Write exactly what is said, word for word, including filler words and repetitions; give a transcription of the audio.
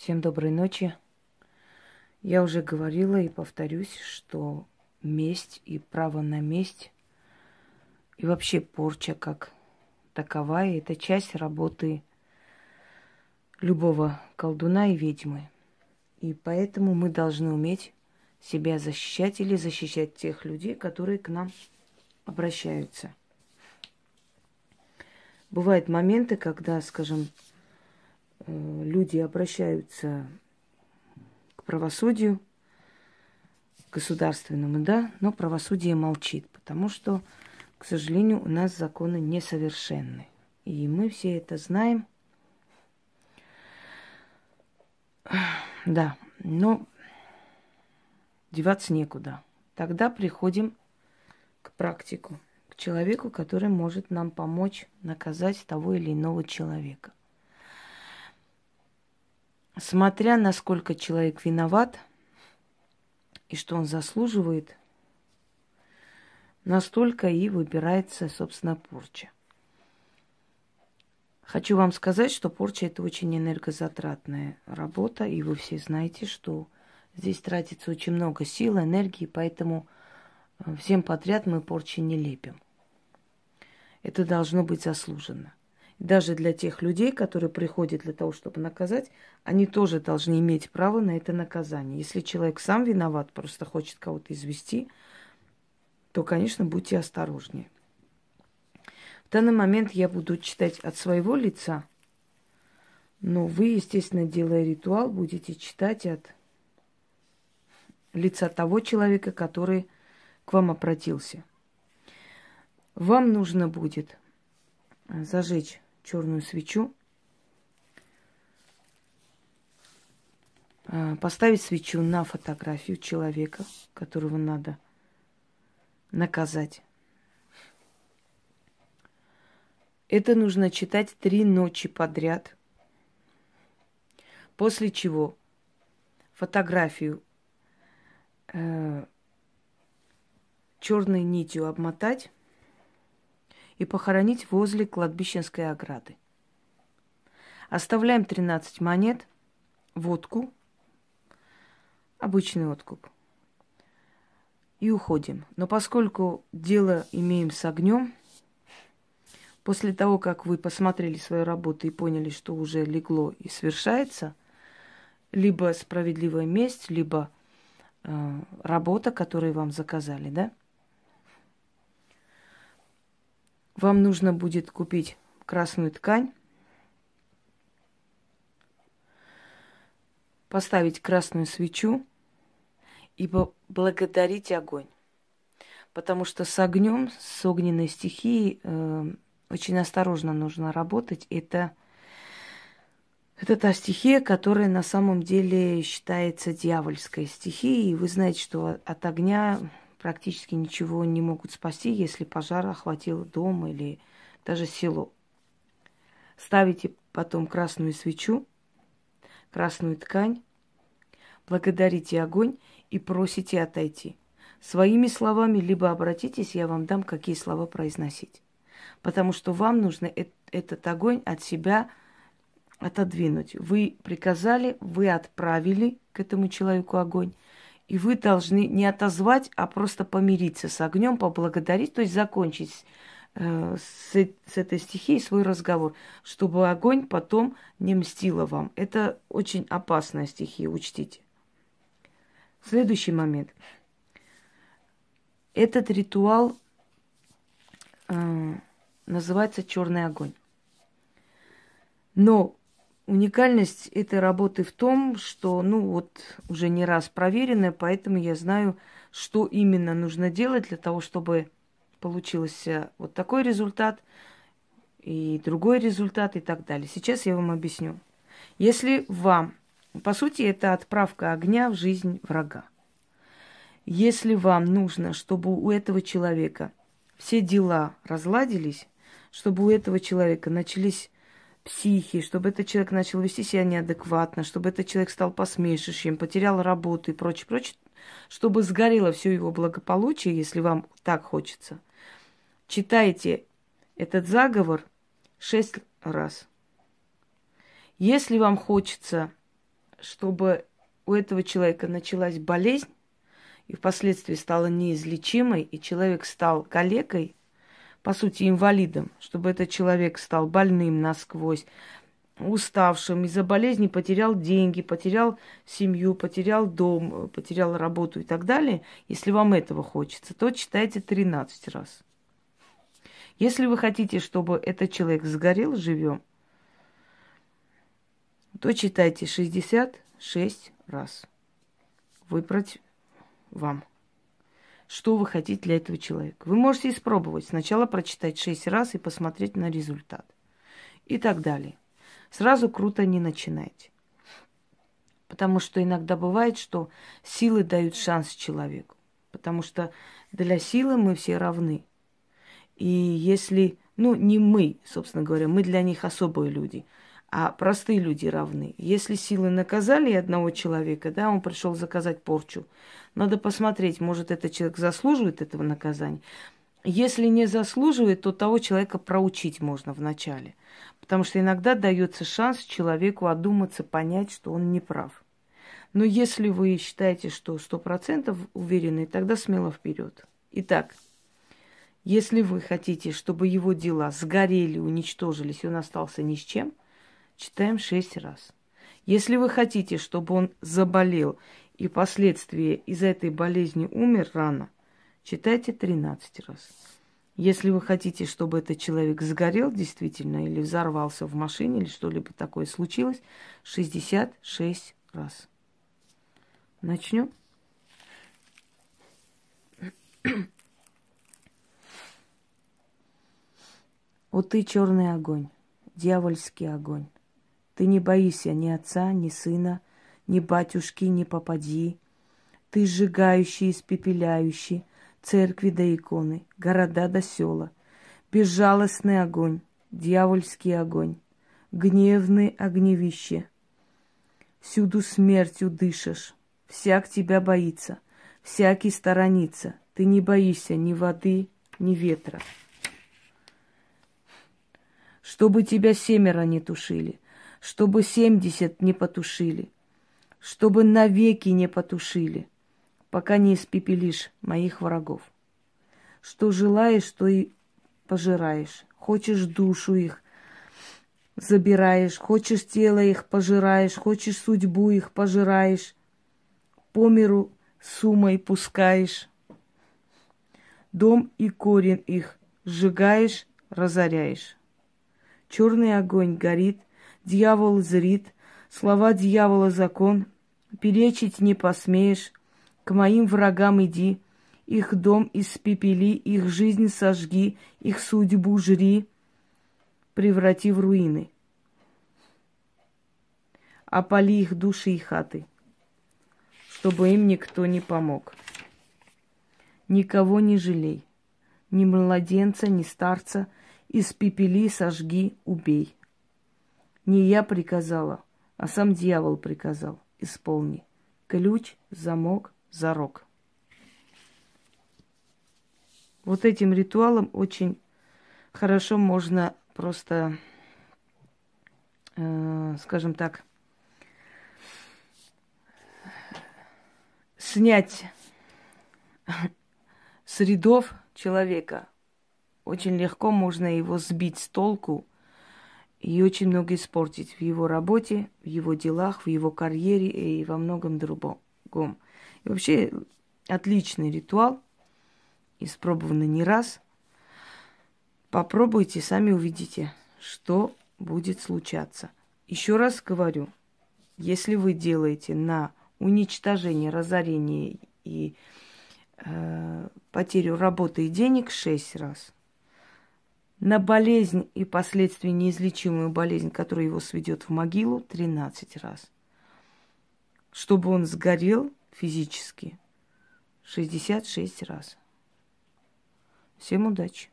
Всем доброй ночи. Я уже говорила и повторюсь, что месть и право на месть, и вообще порча как таковая, это часть работы любого колдуна и ведьмы. И поэтому мы должны уметь себя защищать или защищать тех людей, которые к нам обращаются. Бывают моменты, когда, скажем, люди обращаются к правосудию, к государственному, да, но правосудие молчит, потому что, к сожалению, у нас законы несовершенны. И мы все это знаем. Да, но деваться некуда. Тогда приходим к практику, к человеку, который может нам помочь наказать того или иного человека. Смотря насколько человек виноват и что он заслуживает, настолько и выбирается, собственно, порча. Хочу вам сказать, что порча – это очень энергозатратная работа, и вы все знаете, что здесь тратится очень много сил, энергии, поэтому всем подряд мы порчи не лепим. Это должно быть заслуженно. Даже для тех людей, которые приходят для того, чтобы наказать, они тоже должны иметь право на это наказание. Если человек сам виноват, просто хочет кого-то извести, то, конечно, будьте осторожнее. В данный момент я буду читать от своего лица, но вы, естественно, делая ритуал, будете читать от лица того человека, который к вам обратился. Вам нужно будет зажечь черную свечу, поставить свечу на фотографию человека, которого надо наказать. Это нужно читать три ночи подряд, после чего фотографию э, черной нитью обмотать и похоронить возле кладбищенской ограды. Оставляем тринадцать монет, водку, обычный откуп, и уходим. Но поскольку дело имеем с огнем, после того, как вы посмотрели свою работу и поняли, что уже легло и свершается, либо справедливая месть, либо э, работа, которую вам заказали, да? Вам нужно будет купить красную ткань, поставить красную свечу и поблагодарить огонь. Потому что с огнем, с огненной стихией э, очень осторожно нужно работать. Это, это та стихия, которая на самом деле считается дьявольской стихией. И вы знаете, что от огня практически ничего не могут спасти, если пожар охватил дом или даже село. Ставите потом красную свечу, красную ткань, благодарите огонь и просите отойти. Своими словами либо обратитесь, я вам дам, какие слова произносить. Потому что вам нужно этот огонь от себя отодвинуть. Вы приказали, вы отправили к этому человеку огонь. И вы должны не отозвать, а просто помириться с огнем, поблагодарить, то есть закончить э, с, с этой стихией свой разговор, чтобы огонь потом не мстила вам. Это очень опасная стихия, учтите. Следующий момент. Этот ритуал называется «Чёрный огонь». Но уникальность этой работы в том, что, ну вот, уже не раз проверено, поэтому я знаю, что именно нужно делать для того, чтобы получился вот такой результат и другой результат и так далее. Сейчас я вам объясню. Если вам, по сути, это отправка огня в жизнь врага. Если вам нужно, чтобы у этого человека все дела разладились, чтобы у этого человека начались психи, чтобы этот человек начал вести себя неадекватно, чтобы этот человек стал посмешищем, потерял работу и прочее, прочее, чтобы сгорело все его благополучие, если вам так хочется. Читайте этот заговор шесть раз. Если вам хочется, чтобы у этого человека началась болезнь, и впоследствии стала неизлечимой, и человек стал калекой, по сути, инвалидом, чтобы этот человек стал больным насквозь, уставшим, из-за болезни потерял деньги, потерял семью, потерял дом, потерял работу и так далее. Если вам этого хочется, то читайте тринадцать раз. Если вы хотите, чтобы этот человек сгорел живем, то читайте шестьдесят шесть раз. Выбрать вам, что вы хотите для этого человека. Вы можете испробовать. Сначала прочитать шесть раз и посмотреть на результат. И так далее. Сразу круто не начинайте. Потому что иногда бывает, что силы дают шанс человеку. Потому что для силы мы все равны. И если, ну не мы, собственно говоря, мы для них особые люди, а простые люди равны. Если силы наказали одного человека, да, он пришел заказать порчу, надо посмотреть, может, этот человек заслуживает этого наказания. Если не заслуживает, то того человека проучить можно вначале. Потому что иногда дается шанс человеку одуматься, понять, что он не прав. Но если вы считаете, что сто процентов уверены, тогда смело вперед. Итак, если вы хотите, чтобы его дела сгорели, уничтожились, и он остался ни с чем, читаем шесть раз. Если вы хотите, чтобы он заболел и впоследствии из-за этой болезни умер рано, читайте тринадцать раз. Если вы хотите, чтобы этот человек сгорел действительно или взорвался в машине, или что-либо такое случилось, шестьдесят шесть раз. Начнем. О ты, черный огонь, дьявольский огонь. Ты не боишься ни отца, ни сына, ни батюшки, ни попадьи. Ты сжигающий, испепеляющий церкви да иконы, города да села. Безжалостный огонь, дьявольский огонь, гневный огневище. Всюду смертью дышишь, всяк тебя боится, всякий сторонится. Ты не боишься ни воды, ни ветра. Чтобы тебя семеро не тушили, чтобы семьдесят не потушили, чтобы навеки не потушили, пока не испепелишь моих врагов. Что желаешь, то и пожираешь. Хочешь душу их, забираешь. Хочешь тело их, пожираешь. Хочешь судьбу их, пожираешь. По миру с умой пускаешь. Дом и корень их сжигаешь, разоряешь. Черный огонь горит, дьявол зрит, слова дьявола закон. Перечить не посмеешь. К моим врагам иди, их дом испепели, их жизнь сожги, их судьбу жри, преврати в руины. Опали их души и хаты, чтобы им никто не помог. Никого не жалей, ни младенца, ни старца, испепели, сожги, убей. Не я приказала, а сам дьявол приказал, исполни. Ключ, замок, зарок. Вот этим ритуалом очень хорошо можно просто, э, скажем так, снять с рядов человека. Очень легко можно его сбить с толку и очень много испортить в его работе, в его делах, в его карьере и во многом другом. И вообще отличный ритуал, испробованный не раз. Попробуйте, сами увидите, что будет случаться. Еще раз говорю, если вы делаете на уничтожение, разорение и э, потерю работы и денег шесть раз, на болезнь и последствия неизлечимую болезнь, которая его сведет в могилу, тринадцать раз, чтобы он сгорел физически, шестьдесят шесть раз. Всем удачи!